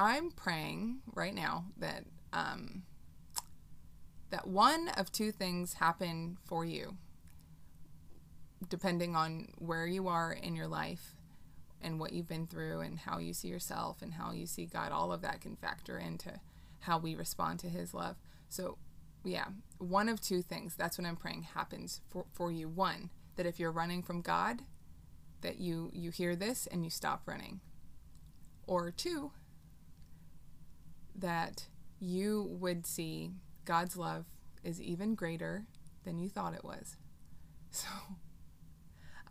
I'm praying right now that that one of two things happen for you, depending on where you are in your life and what you've been through and how you see yourself and how you see God. All of that can factor into how we respond to his love. So yeah, one of two things, that's what I'm praying happens for you. One, that if you're running from God, that you hear this and you stop running. Or two, that you would see God's love is even greater than you thought it was. So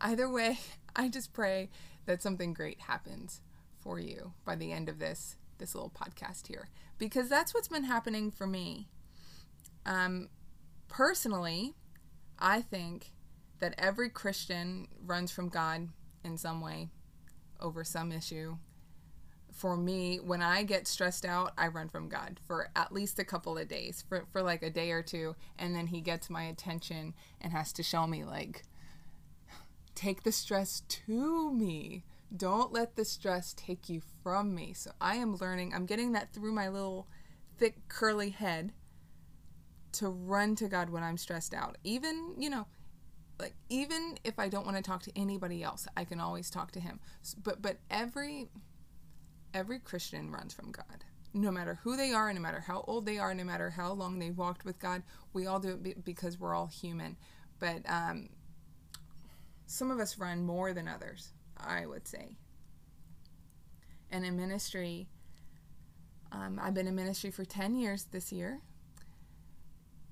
either way, I just pray that something great happens for you by the end of this little podcast here, because that's what's been happening for me. Personally, I think that every Christian runs from God in some way over some issue. For me, when I get stressed out, I run from God for at least a couple of days, for like a day or two, and then he gets my attention and has to show me, like, take the stress to me. Don't let the stress take you from me. So I am learning, I'm getting that through my little thick curly head, to run to God when I'm stressed out. Even, like, even if I don't want to talk to anybody else, I can always talk to him. But every Christian runs from God, no matter who they are, no matter how old they are, no matter how long they've walked with God. We all do it because we're all human. But some of us run more than others, I would say. And in ministry, I've been in ministry for 10 years this year,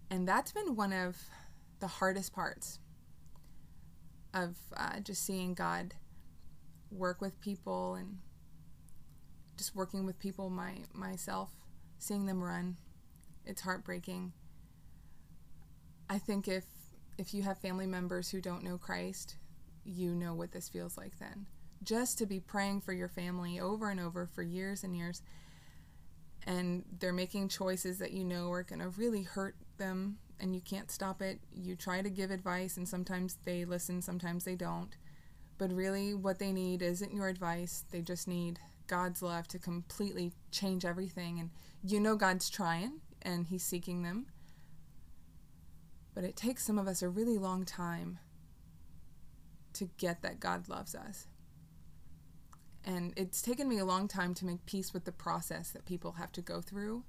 and that's been one of the hardest parts of just seeing God work with people and just working with people, myself, seeing them run. It's heartbreaking. I think if you have family members who don't know Christ, you know what this feels like then. Just to be praying for your family over and over for years and years, and they're making choices that you know are going to really hurt them, and you can't stop it. You try to give advice, and sometimes they listen, sometimes they don't. But really, what they need isn't your advice. They just need God's love to completely change everything. And God's trying, and he's seeking them. But it takes some of us a really long time to get that God loves us. And it's taken me a long time to make peace with the process that people have to go through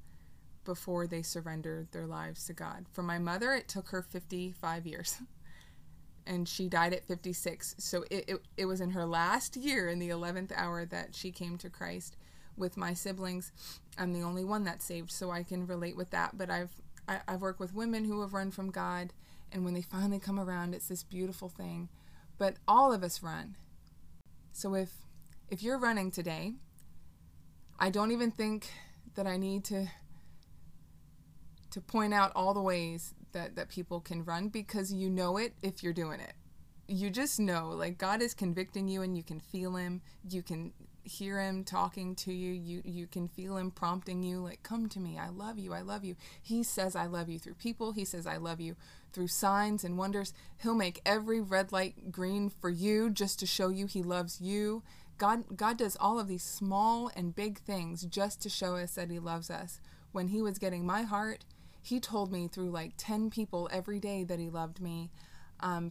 before they surrender their lives to God. For my mother, it took her 55 years. And she died at 56. So it was in her last year, in the 11th hour, that she came to Christ. With my siblings, I'm the only one that's saved, so I can relate with that. But I've worked with women who have run from God, and when they finally come around, it's this beautiful thing. But all of us run. So if you're running today, I don't even think that I need to point out all the ways that people can run, because you know it if you're doing it. You just know, like, God is convicting you, and you can feel him. You can hear him talking to you. You can feel him prompting you, like, come to me. I love you. I love you. He says I love you through people. He says I love you through signs and wonders. He'll make every red light green for you just to show you he loves you. God does all of these small and big things just to show us that he loves us. When he was getting my heart, he told me through like 10 people every day that he loved me.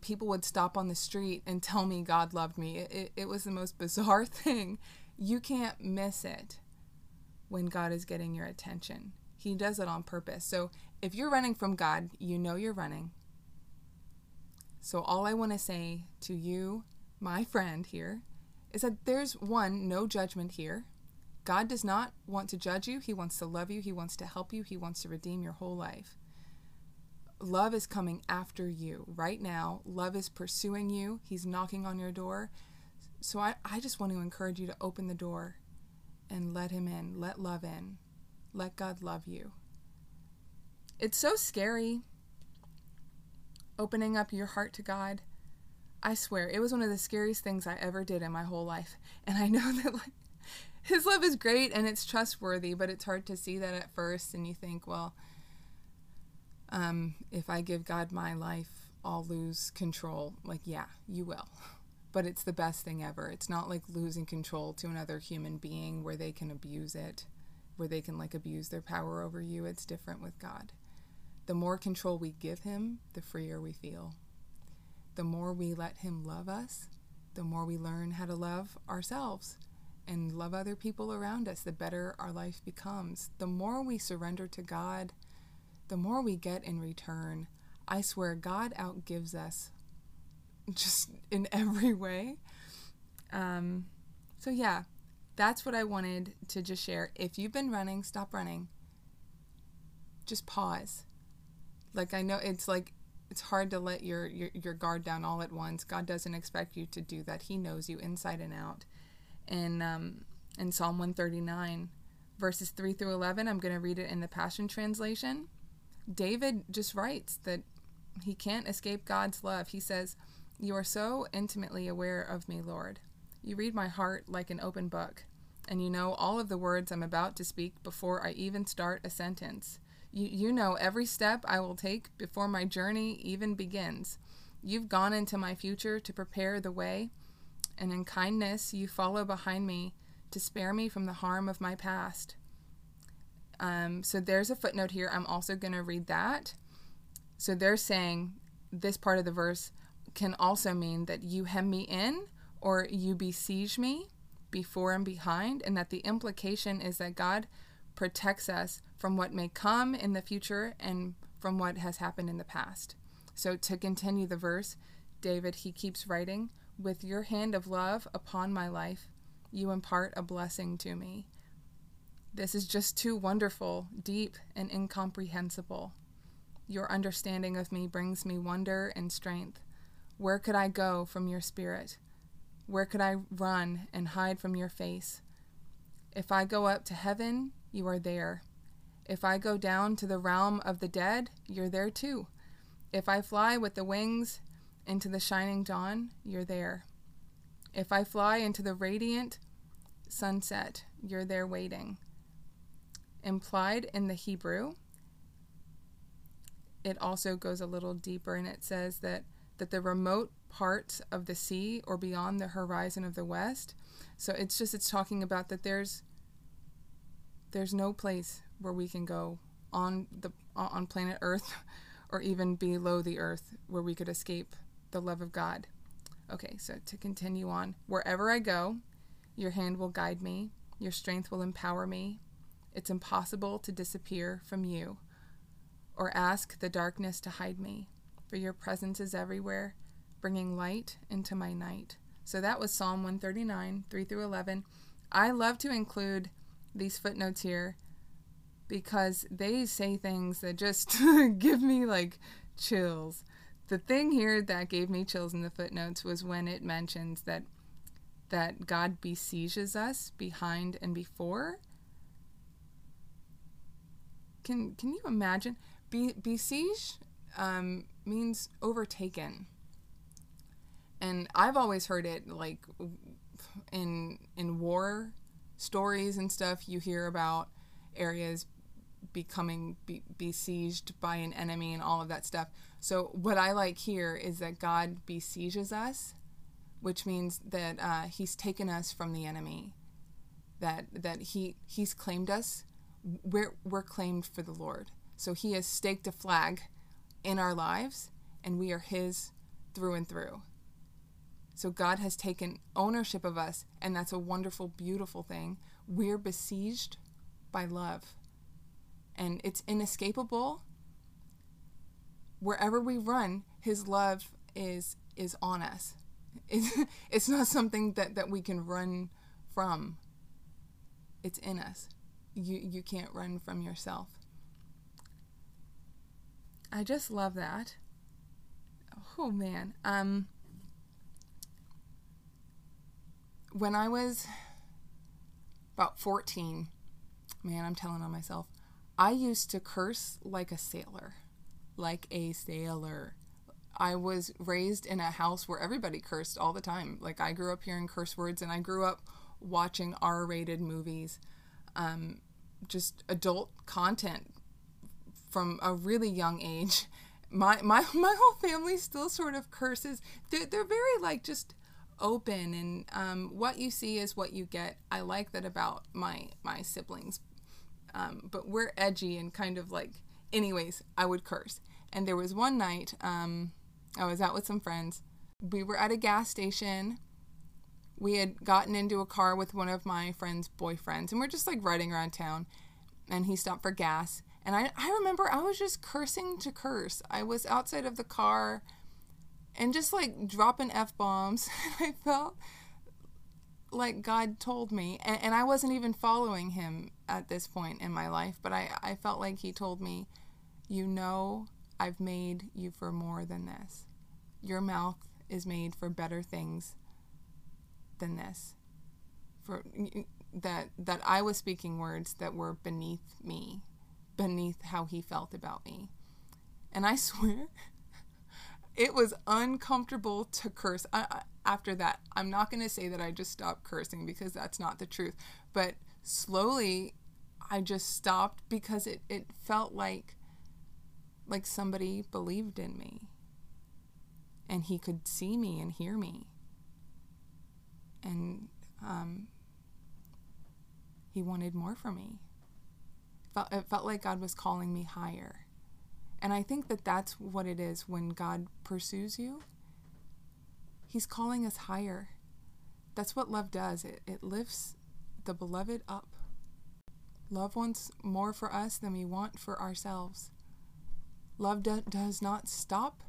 People would stop on the street and tell me God loved me. It was the most bizarre thing. You can't miss it when God is getting your attention. He does it on purpose. So if you're running from God, you know you're running. So all I want to say to you, my friend here, is that there's no judgment here. God does not want to judge you. He wants to love you. He wants to help you. He wants to redeem your whole life. Love is coming after you right now. Love is pursuing you. He's knocking on your door. So I just want to encourage you to open the door and let him in. Let love in. Let God love you. It's so scary opening up your heart to God. I swear, it was one of the scariest things I ever did in my whole life. And I know that, like, his love is great and it's trustworthy, but it's hard to see that at first. And you think, well, if I give God my life, I'll lose control. Like, yeah, you will. But it's the best thing ever. It's not like losing control to another human being where they can abuse it. where they can like abuse their power over you. It's different with God. The more control we give him, the freer we feel. The more we let him love us, the more we learn how to love ourselves and love other people around us, the better our life becomes. The more we surrender to God, the more we get in return. I swear, God outgives us just in every way. So yeah, that's what I wanted to just share. If you've been running, stop running. Just pause. Like, I know it's like, it's hard to let your guard down all at once. God doesn't expect you to do that. He knows you inside and out. And in Psalm 139, verses 3 through 11, I'm going to read it in the Passion Translation. David just writes that he can't escape God's love. He says, "You are so intimately aware of me, Lord. You read my heart like an open book, and you know all of the words I'm about to speak before I even start a sentence. You know every step I will take before my journey even begins. You've gone into my future to prepare the way, and in kindness you follow behind me to spare me from the harm of my past." So there's a footnote here. I'm also going to read that. So they're saying this part of the verse can also mean that you hem me in or you besiege me before and behind, and that the implication is that God protects us from what may come in the future and from what has happened in the past. So to continue the verse, David, he keeps writing, "With your hand of love upon my life, you impart a blessing to me." This is just too wonderful, deep, and incomprehensible. Your understanding of me brings me wonder and strength. Where could I go from your spirit? Where could I run and hide from your face? If I go up to heaven, you are there. If I go down to the realm of the dead, you're there too. If I fly with the wings into the shining dawn, you're there. If I fly into the radiant sunset, you're there waiting. Implied in the Hebrew, it also goes a little deeper, and it says that the remote parts of the sea or beyond the horizon of the west. So it's talking about that there's no place where we can go on planet Earth or even below the earth where we could escape the love of God. Okay, so to continue on, wherever I go, your hand will guide me, your strength will empower me. It's impossible to disappear from you or ask the darkness to hide me, for your presence is everywhere, bringing light into my night. So that was Psalm 139, 3 through 11. I love to include these footnotes here because they say things that just give me like chills. The thing here that gave me chills in the footnotes was when it mentions that God besieges us behind and before. Can you imagine? Besiege means overtaken. And I've always heard it like in war stories and stuff. You hear about areas becoming besieged by an enemy and all of that stuff. So what I like here is that God besieges us, which means that he's taken us from the enemy, that he's claimed us. We're claimed for the Lord. So he has staked a flag in our lives, and we are his through and through. So God has taken ownership of us, and that's a wonderful, beautiful thing. We're besieged by love, and it's inescapable. Wherever we run, his love is on us. It's not something that we can run from. It's in us. You can't run from yourself. I just love that. Oh man. When I was about 14, man, I'm telling on myself, I used to curse like a sailor. I was raised in a house where everybody cursed all the time. Like, I grew up hearing curse words, and I grew up watching R-rated movies. Just adult content from a really young age. My whole family still sort of curses. They're very like just open, and what you see is what you get. I like that about my siblings, but we're edgy and kind of like, anyways, I would curse. And there was one night, I was out with some friends. We were at a gas station. We had gotten into a car with one of my friend's boyfriends, and we're just like riding around town, and he stopped for gas. And I remember I was just cursing to curse. I was outside of the car and just like dropping F-bombs. I felt like God told me, and I wasn't even following him at this point in my life, but I felt like he told me, you know, I've made you for more than this. Your mouth is made for better things than this. For that I was speaking words that were beneath me, beneath how he felt about me. And I swear, it was uncomfortable to curse. After that, I'm not going to say that I just stopped cursing, because that's not the truth. But slowly, I just stopped, because it felt like somebody believed in me. And he could see me and hear me. And he wanted more from me. It felt like God was calling me higher. And I think that that's what it is when God pursues you. He's calling us higher. That's what love does. It lifts the beloved up. Love wants more for us than we want for ourselves. Love does not stop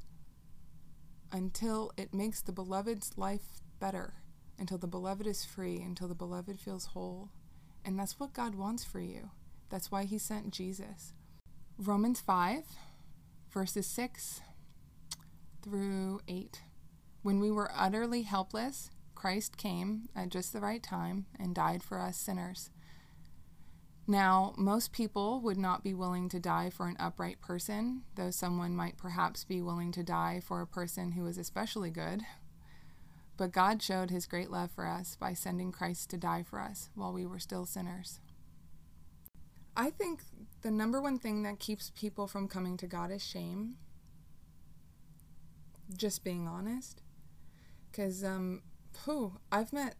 until it makes the beloved's life better, until the beloved is free, until the beloved feels whole. And that's what God wants for you. That's why he sent Jesus. Romans 5, verses 6 through 8. When we were utterly helpless, Christ came at just the right time and died for us sinners. Now, most people would not be willing to die for an upright person, though someone might perhaps be willing to die for a person who is especially good. But God showed his great love for us by sending Christ to die for us while we were still sinners. I think the number one thing that keeps people from coming to God is shame. Just being honest. Because I've met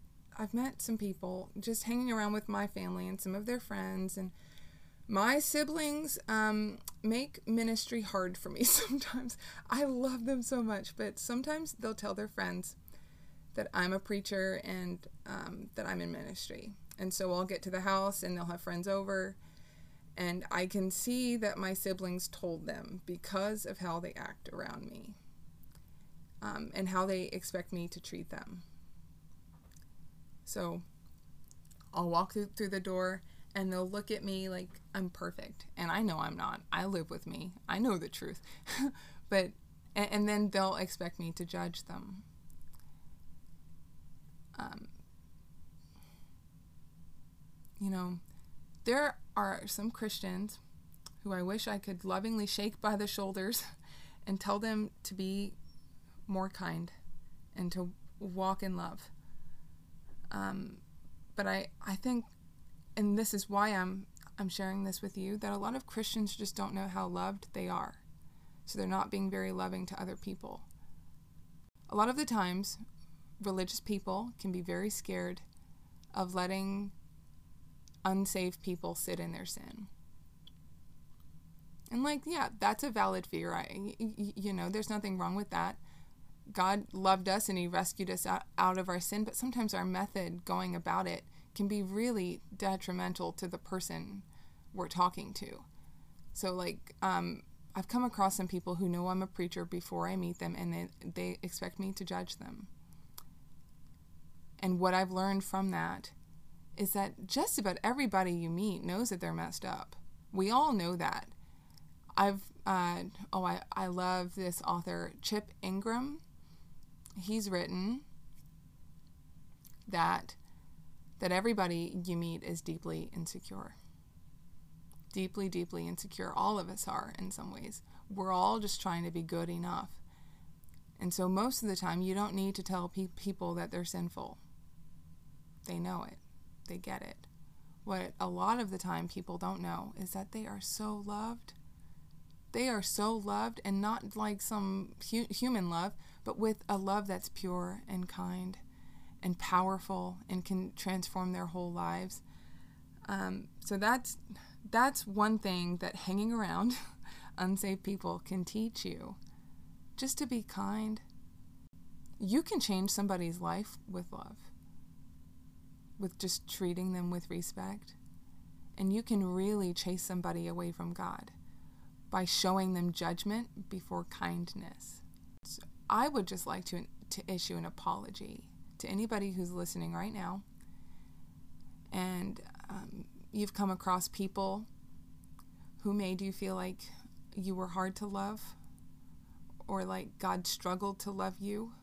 some people just hanging around with my family and some of their friends, and my siblings make ministry hard for me sometimes. I love them so much, but sometimes they'll tell their friends that I'm a preacher and that I'm in ministry. And so I'll get to the house and they'll have friends over, and I can see that my siblings told them because of how they act around me. And how they expect me to treat them. So I'll walk through the door and they'll look at me like I'm perfect. And I know I'm not. I live with me. I know the truth. But and then they'll expect me to judge them. You know, there are some Christians who I wish I could lovingly shake by the shoulders and tell them to be more kind and to walk in love. But I think, and this is why I'm sharing this with you, that a lot of Christians just don't know how loved they are. So they're not being very loving to other people. A lot of the times, religious people can be very scared of letting unsaved people sit in their sin. And like, yeah, that's a valid fear. You know, there's nothing wrong with that. God loved us and he rescued us out of our sin, but sometimes our method going about it can be really detrimental to the person we're talking to. So like, I've come across some people who know I'm a preacher before I meet them, and they expect me to judge them. And what I've learned from that is that just about everybody you meet knows that they're messed up. We all know that. I love this author, Chip Ingram. He's written that everybody you meet is deeply insecure. Deeply, deeply insecure. All of us are in some ways. We're all just trying to be good enough. And so most of the time, you don't need to tell people that they're sinful. They know it. They get it. What a lot of the time people don't know is that they are so loved. They are so loved, and not like some human love, but with a love that's pure and kind and powerful and can transform their whole lives. So that's that's one thing that hanging around unsaved people can teach you. Just to be kind. You can change somebody's life with love, with just treating them with respect. And you can really chase somebody away from God by showing them judgment before kindness. So I would just like to issue an apology to anybody who's listening right now. And you've come across people who made you feel like you were hard to love, or like God struggled to love you,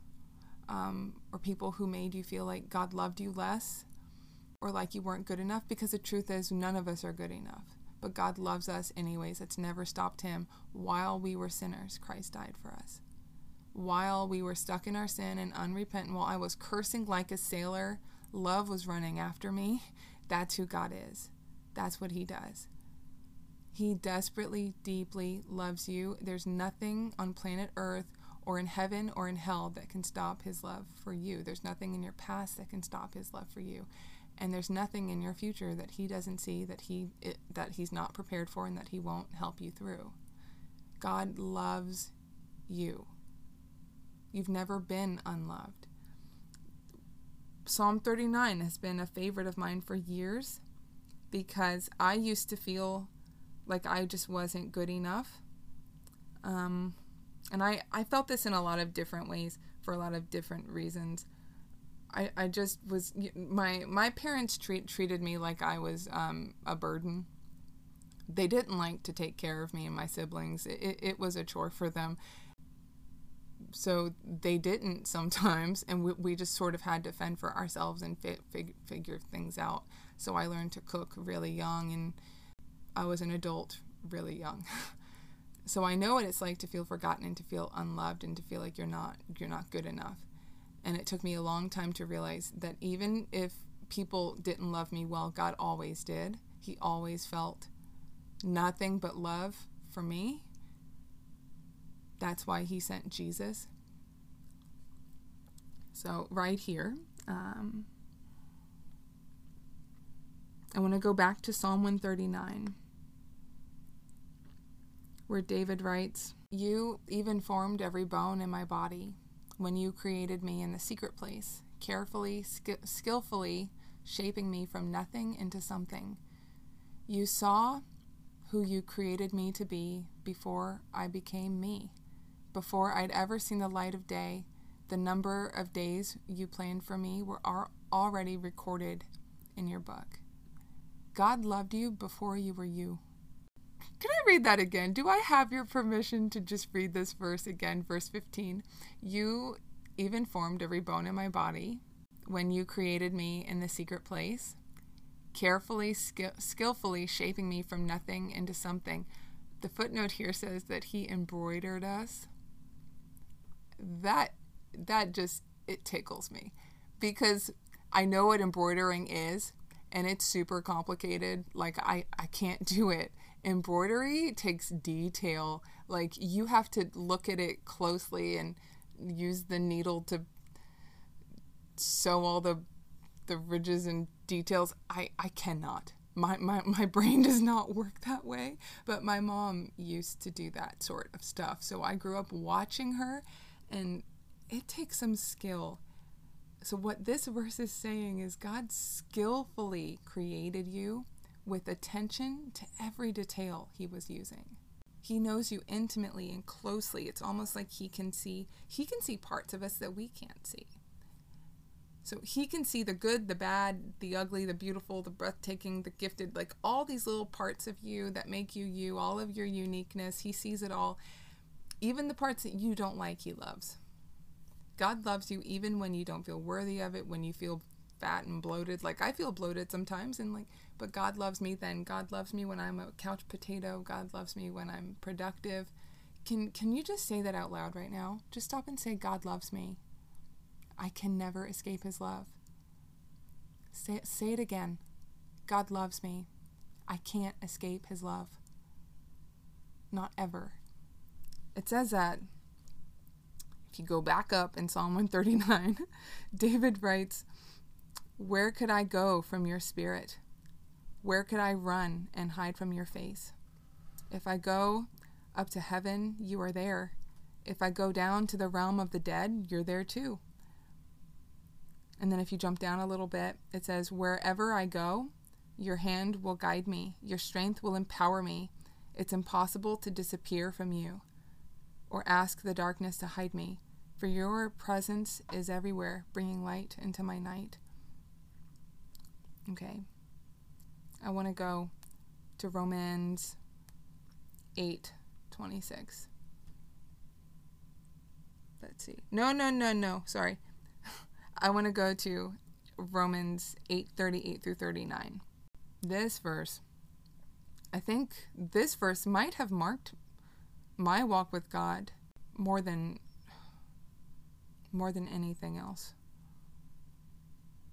or people who made you feel like God loved you less, or like you weren't good enough, because the truth is none of us are good enough. But God loves us anyways. It's never stopped him. While we were sinners, Christ died for us. While we were stuck in our sin and unrepentant, while I was cursing like a sailor, love was running after me. That's who God is. That's what he does. He desperately, deeply loves you. There's nothing on planet Earth or in heaven or in hell that can stop his love for you. There's nothing in your past that can stop his love for you. And there's nothing in your future that he doesn't see, that he's not prepared for, and that he won't help you through. God loves you. You've never been unloved. Psalm 39 has been a favorite of mine for years, because I used to feel like I just wasn't good enough. And I felt this in a lot of different ways for a lot of different reasons. I just was, my parents treated me like I was a burden. They didn't like to take care of me and my siblings. It was a chore for them. So they didn't sometimes, and we just sort of had to fend for ourselves and figure things out. So I learned to cook really young, and I was an adult really young. So I know what it's like to feel forgotten and to feel unloved and to feel like you're not good enough. And it took me a long time to realize that even if people didn't love me well, God always did. He always felt nothing but love for me. That's why he sent Jesus. So right here, I want to go back to Psalm 139, where David writes, "You even formed every bone in my body. When you created me in the secret place, carefully, skillfully shaping me from nothing into something. You saw who you created me to be before I became me. Before I'd ever seen the light of day, the number of days you planned for me were already recorded in your book." God loved you before you were you. Can I read that again? Do I have your permission to just read this verse again? Verse 15. "You even formed every bone in my body when you created me in the secret place, carefully, skillfully shaping me from nothing into something." The footnote here says that he embroidered us. That just, it tickles me, because I know what embroidering is, and it's super complicated. Like I can't do it. Embroidery takes detail. Like, you have to look at it closely and use the needle to sew all the ridges and details. I cannot. My brain does not work that way. But my mom used to do that sort of stuff. So I grew up watching her, and it takes some skill. So what this verse is saying is God skillfully created you with attention to every detail he was using. He knows you intimately and closely. It's almost like he can see parts of us that we can't see. So he can see the good, the bad, the ugly, the beautiful, the breathtaking, the gifted, like all these little parts of you that make you you, all of your uniqueness. He sees it all. Even the parts that you don't like, he loves. God loves you even when you don't feel worthy of it, when you feel fat and bloated. Like, I feel bloated sometimes, and but God loves me then. God loves me when I'm a couch potato. God loves me when I'm productive. Can you just say that out loud right now? Just stop and say, God loves me. I can never escape his love. Say it again. God loves me. I can't escape his love. Not ever. It says that. If you go back up in Psalm 139, David writes, "Where could I go from your spirit? Where could I run and hide from your face? If I go up to heaven, you are there. If I go down to the realm of the dead, you're there too. And then if you jump down a little bit, it says, wherever I go, your hand will guide me. Your strength will empower me. It's impossible to disappear from you or ask the darkness to hide me. For your presence is everywhere, bringing light into my night. Okay. I want to go to Romans 8:26. Let's see. No. Sorry. I want to go to Romans 8:38 through 39. This verse, I think this verse might have marked my walk with God more than anything else.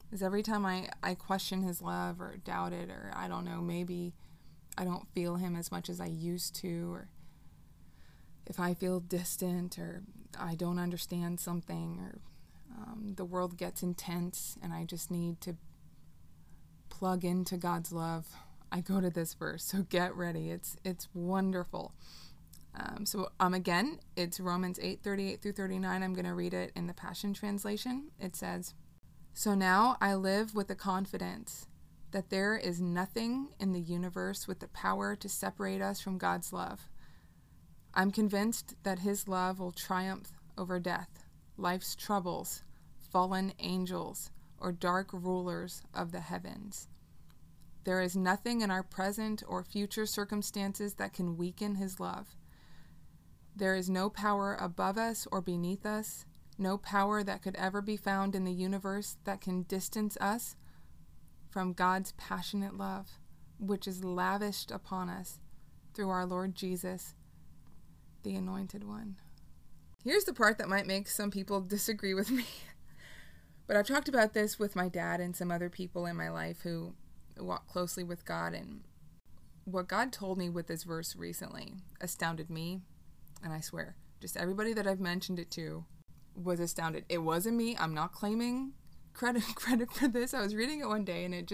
Because every time I question his love or doubt it, or I don't know, maybe I don't feel him as much as I used to, or if I feel distant or I don't understand something, or the world gets intense and I just need to plug into God's love, I go to this verse. So get ready. It's wonderful. Again, it's Romans 8:38 through 39. I'm going to read it in the Passion Translation. It says, so now I live with the confidence that there is nothing in the universe with the power to separate us from God's love. I'm convinced that his love will triumph over death, life's troubles, fallen angels, or dark rulers of the heavens. There is nothing in our present or future circumstances that can weaken his love. There is no power above us or beneath us, no power that could ever be found in the universe that can distance us from God's passionate love, which is lavished upon us through our Lord Jesus, the Anointed One. Here's the part that might make some people disagree with me. But I've talked about this with my dad and some other people in my life who walk closely with God, and what God told me with this verse recently astounded me, and I swear, just everybody that I've mentioned it to was astounded. It wasn't me. I'm not claiming credit for this. I was reading it one day, and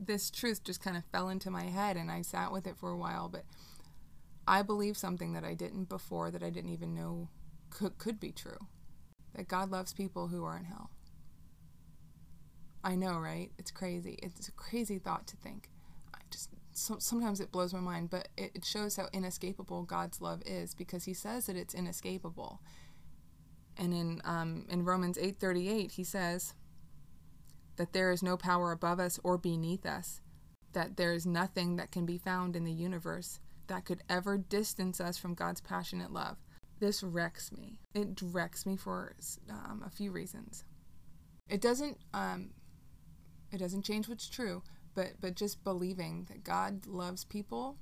this truth just kind of fell into my head, and I sat with it for a while, but I believe something that I didn't before, that I didn't even know could be true, that God loves people who are in hell. I know, right? It's crazy. It's a crazy thought to think. Sometimes it blows my mind, but it shows how inescapable God's love is, because he says that it's inescapable. And in Romans 8:38, he says that there is no power above us or beneath us, that there is nothing that can be found in the universe that could ever distance us from God's passionate love. This wrecks me. It wrecks me for a few reasons. It doesn't change what's true, but just believing that God loves people,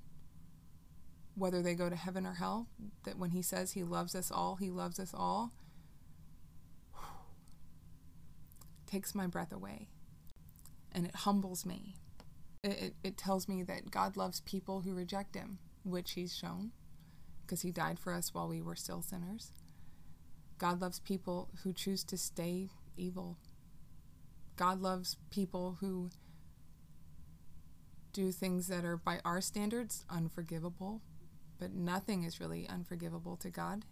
whether they go to heaven or hell, that when he says he loves us all, he loves us all, takes my breath away. And it humbles me. It tells me that God loves people who reject him, which he's shown, because he died for us while we were still sinners. God loves people who choose to stay evil. God loves people who do things that are, by our standards, unforgivable, but nothing is really unforgivable to God.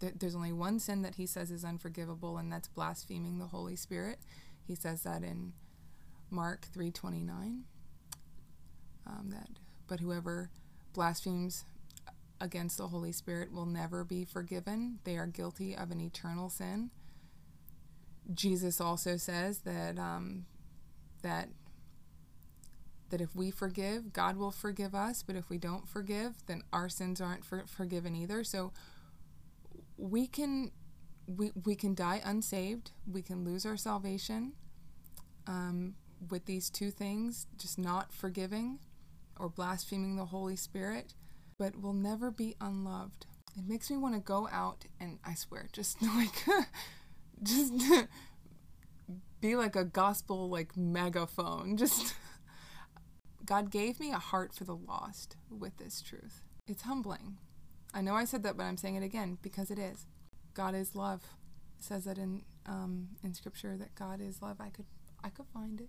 There's only one sin that he says is unforgivable, and that's blaspheming the Holy Spirit. He says that in Mark 3:29, but whoever blasphemes against the Holy Spirit will never be forgiven. They are guilty of an eternal sin. Jesus also says that if we forgive, God will forgive us, but if we don't forgive, then our sins aren't forgiven either. So we can die unsaved, we can lose our salvation with these two things, just not forgiving or blaspheming the Holy Spirit, but we'll never be unloved. It makes me want to go out and, I swear, just be like a gospel, megaphone. God gave me a heart for the lost with this truth. It's humbling. I know I said that, but I'm saying it again because it is. God is love. It says that in Scripture, that God is love. I could find it.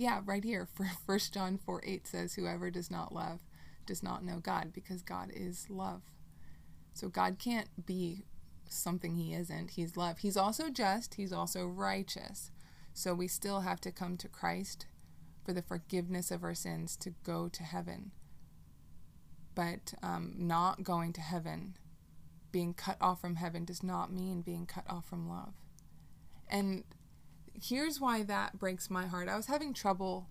Yeah, right here. 1 John 4:8 says, whoever does not love does not know God, because God is love. So God can't be something he isn't. He's love. He's also just. He's also righteous. So we still have to come to Christ for the forgiveness of our sins to go to heaven. But not going to heaven, being cut off from heaven, does not mean being cut off from love. And here's why that breaks my heart. I was having trouble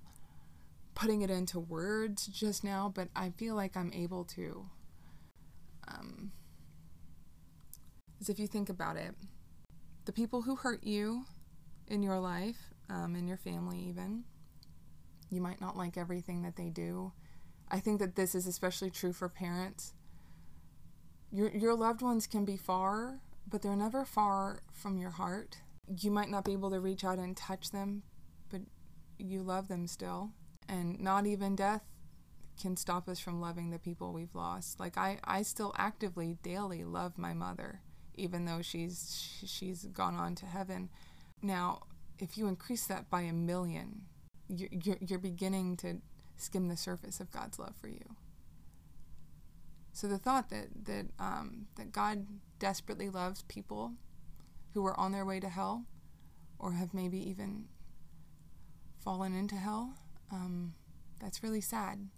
putting it into words just now, but I feel like I'm able to. Because if you think about it, the people who hurt you in your life, in your family even, you might not like everything that they do. I think that this is especially true for parents. Your loved ones can be far, but they're never far from your heart. You might not be able to reach out and touch them, but you love them still. And not even death can stop us from loving the people we've lost. Like, I still actively, daily love my mother, even though she's gone on to heaven. Now, if you increase that by 1,000,000, you're beginning to skim the surface of God's love for you. So the thought that God desperately loves people who are on their way to hell, or have maybe even fallen into hell, that's really sad,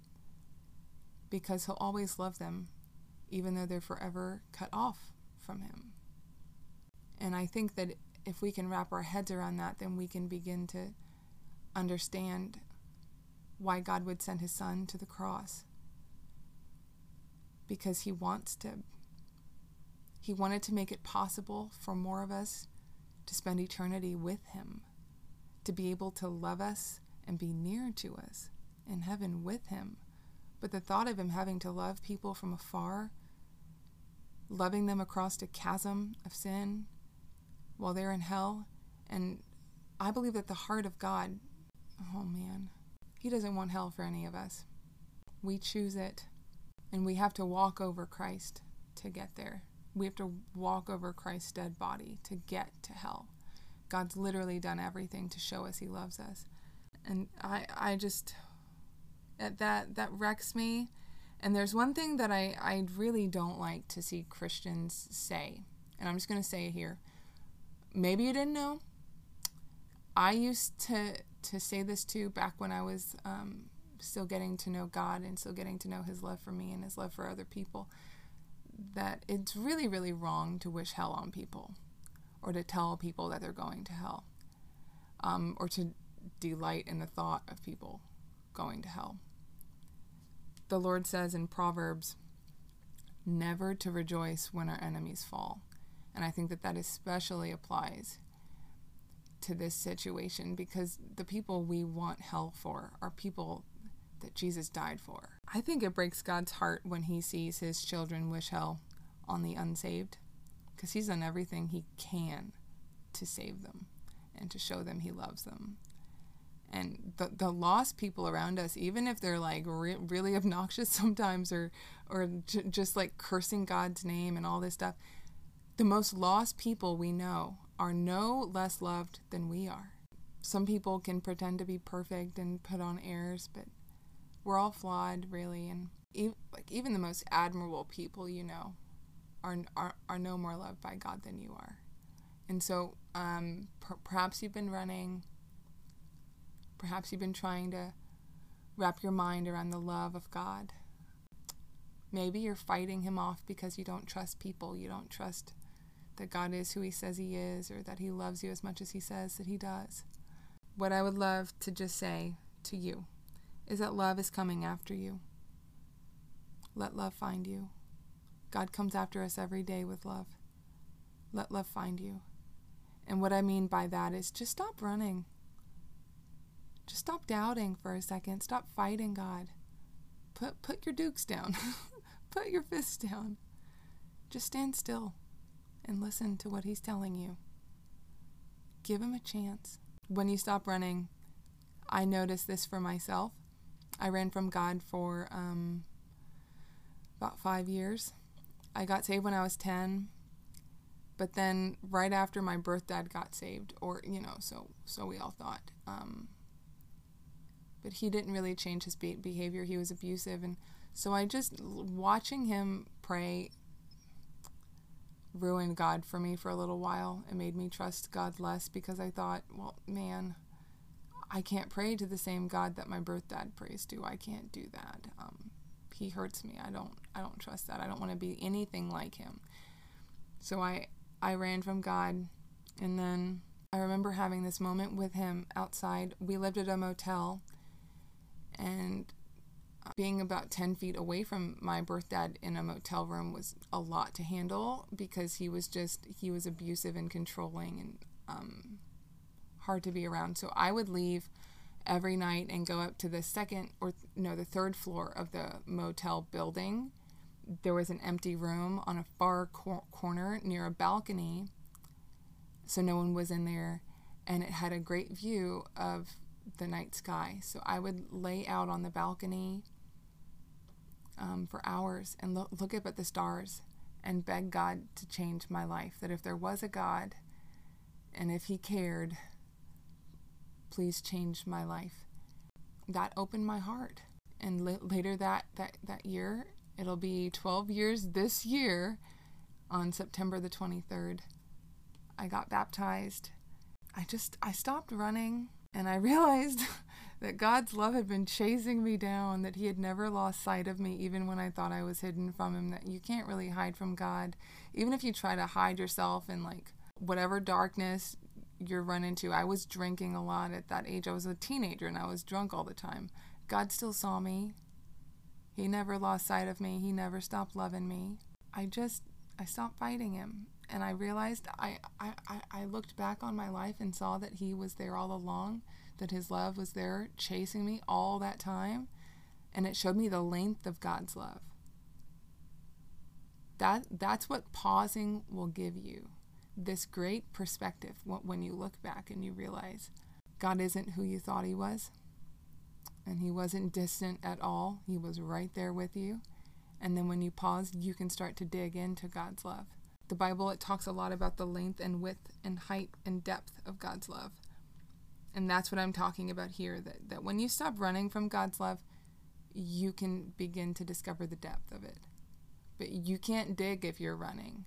because he'll always love them, even though they're forever cut off from him. And I think that if we can wrap our heads around that, then we can begin to understand why God would send his son to the cross. Because he wanted to make it possible for more of us to spend eternity with him, to be able to love us and be near to us in heaven with him. But the thought of him having to love people from afar, loving them across a chasm of sin while they're in hell, and I believe that the heart of God, oh man, he doesn't want hell for any of us. We choose it, and we have to walk over Christ to get there. We have to walk over Christ's dead body to get to hell. God's literally done everything to show us he loves us. And I just, that wrecks me. And there's one thing that I really don't like to see Christians say, and I'm just going to say it here. Maybe you didn't know. I used to say this too back when I was still getting to know God and still getting to know his love for me and his love for other people, that it's really, really wrong to wish hell on people, or to tell people that they're going to hell, or to delight in the thought of people going to hell. The Lord says in Proverbs, never to rejoice when our enemies fall. And I think that especially applies to this situation, because the people we want hell for are people that Jesus died for. I think it breaks God's heart when he sees his children wish hell on the unsaved, because he's done everything he can to save them and to show them he loves them. And the lost people around us, even if they're like really obnoxious sometimes, or just like cursing God's name and all this stuff, the most lost people we know are no less loved than we are. Some people can pretend to be perfect and put on airs, but we're all flawed, really. And even the most admirable people you know are no more loved by God than you are. And so perhaps you've been running, perhaps you've been trying to wrap your mind around the love of God. Maybe you're fighting him off because you don't trust people, you don't trust that God is who he says he is, or that he loves you as much as he says that he does. What I would love to just say to you is that love is coming after you. Let love find you. God comes after us every day with love. Let love find you. And what I mean by that is just stop running. Just stop doubting for a second. Stop fighting God. Put your dukes down. Put your fists down. Just stand still and listen to what he's telling you. Give him a chance. When you stop running, I noticed this for myself. I ran from God for about 5 years. I got saved when I was 10, but then right after my birth, dad got saved, or so we all thought. but he didn't really change his behavior. He was abusive. And so I just, watching him pray ruined God for me for a little while. It made me trust God less because I thought, well, man, I can't pray to the same God that my birth dad prays to. I can't do that. He hurts me. I don't trust that. I don't want to be anything like him. So I ran from God. And then I remember having this moment with him outside. We lived at a motel, and being about 10 feet away from my birth dad in a motel room was a lot to handle because he was abusive and controlling and hard to be around. So I would leave every night and go up to the third floor of the motel building. There was an empty room on a far corner near a balcony, so no one was in there, and it had a great view of the night sky. So I would lay out on the balcony for hours and look up at the stars and beg God to change my life, that if there was a God and if he cared, please change my life. That opened my heart. And later that year, it'll be 12 years this year, on September the 23rd, I got baptized. I stopped running. And I realized that God's love had been chasing me down, that he had never lost sight of me, even when I thought I was hidden from him, that you can't really hide from God. Even if you try to hide yourself in like whatever darkness you're run into. I was drinking a lot at that age. I was a teenager and I was drunk all the time. God still saw me. He never lost sight of me. He never stopped loving me. I stopped fighting him. And I realized, I looked back on my life and saw that he was there all along, that his love was there chasing me all that time. And it showed me the length of God's love. That's what pausing will give you, this great perspective when you look back and you realize God isn't who you thought he was. And he wasn't distant at all. He was right there with you. And then when you pause, you can start to dig into God's love. The Bible, it talks a lot about the length and width and height and depth of God's love. And that's what I'm talking about here, that when you stop running from God's love, you can begin to discover the depth of it. But you can't dig if you're running.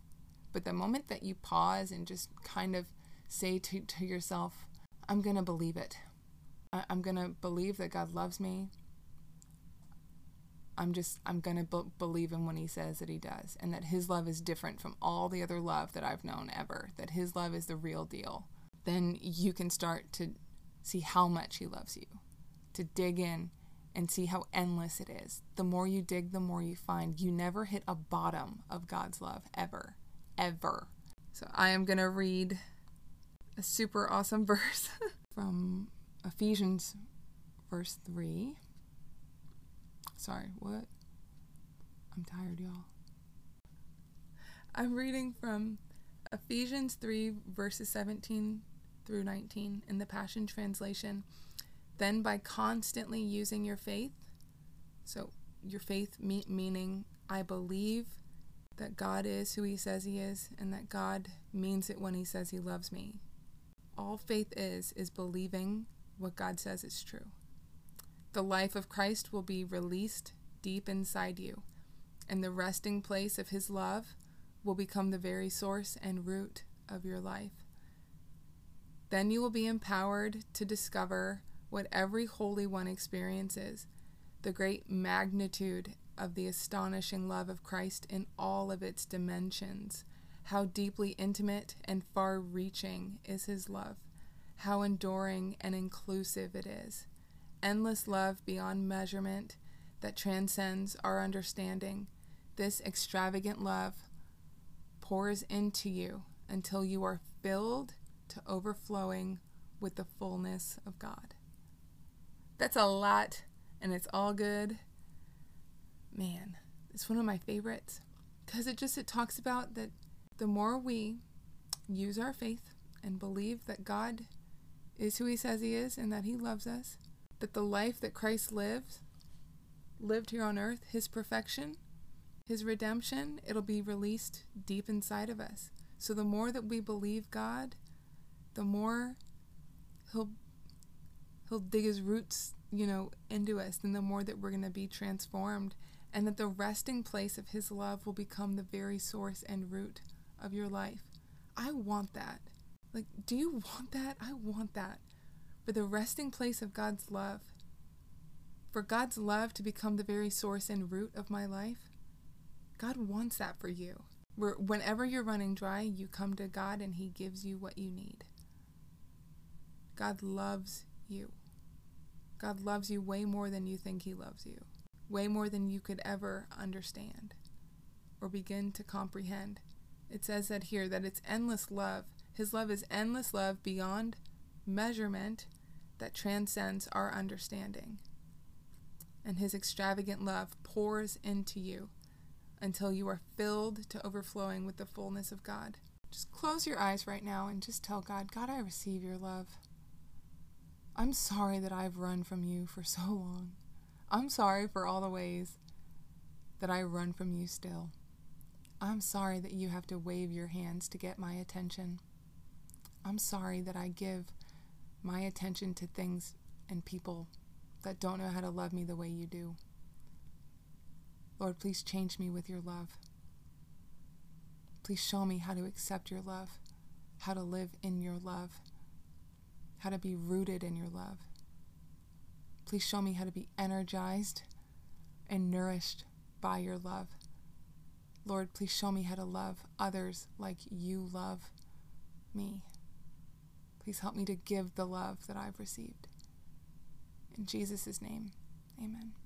But the moment that you pause and just kind of say to yourself, I'm going to believe it. I'm going to believe that God loves me. I'm going to believe him when he says that he does, and that his love is different from all the other love that I've known ever, that his love is the real deal. Then you can start to see how much he loves you, to dig in and see how endless it is. The more you dig, the more you find. You never hit a bottom of God's love, ever, ever. So I am going to read a super awesome verse from Ephesians verse 3. Sorry, what? I'm tired, y'all. I'm reading from Ephesians 3, verses 17 through 19 in the Passion Translation. Then by constantly using your faith, so your faith meaning I believe that God is who he says he is and that God means it when he says he loves me. All faith is believing what God says is true. The life of Christ will be released deep inside you, and the resting place of his love will become the very source and root of your life. Then you will be empowered to discover what every Holy One experiences, the great magnitude of the astonishing love of Christ in all of its dimensions. How deeply intimate and far-reaching is his love, how enduring and inclusive it is. Endless love beyond measurement that transcends our understanding. This extravagant love pours into you until you are filled to overflowing with the fullness of God. That's a lot, and it's all good. Man, it's one of my favorites because it talks about that the more we use our faith and believe that God is who he says he is and that he loves us, that the life that Christ lived here on earth, his perfection, his redemption, it'll be released deep inside of us. So the more that we believe God, the more he'll dig his roots you know, into us, then the more that we're going to be transformed, and that the resting place of his love will become the very source and root of your life. I want that. Like, do you want that? I want that. For the resting place of God's love. For God's love to become the very source and root of my life. God wants that for you. Where whenever you're running dry, you come to God and he gives you what you need. God loves you. God loves you way more than you think he loves you. Way more than you could ever understand or begin to comprehend. It says that here, that it's endless love. His love is endless love beyond measurement that transcends our understanding. And his extravagant love pours into you until you are filled to overflowing with the fullness of God. Just close your eyes right now and just tell God, God, I receive your love. I'm sorry that I've run from you for so long. I'm sorry for all the ways that I run from you still. I'm sorry that you have to wave your hands to get my attention. I'm sorry that I give my attention to things and people that don't know how to love me the way you do. Lord, please change me with your love. Please show me how to accept your love, how to live in your love, how to be rooted in your love. Please show me how to be energized and nourished by your love. Lord, please show me how to love others like you love me. Please help me to give the love that I've received. In Jesus' name, amen.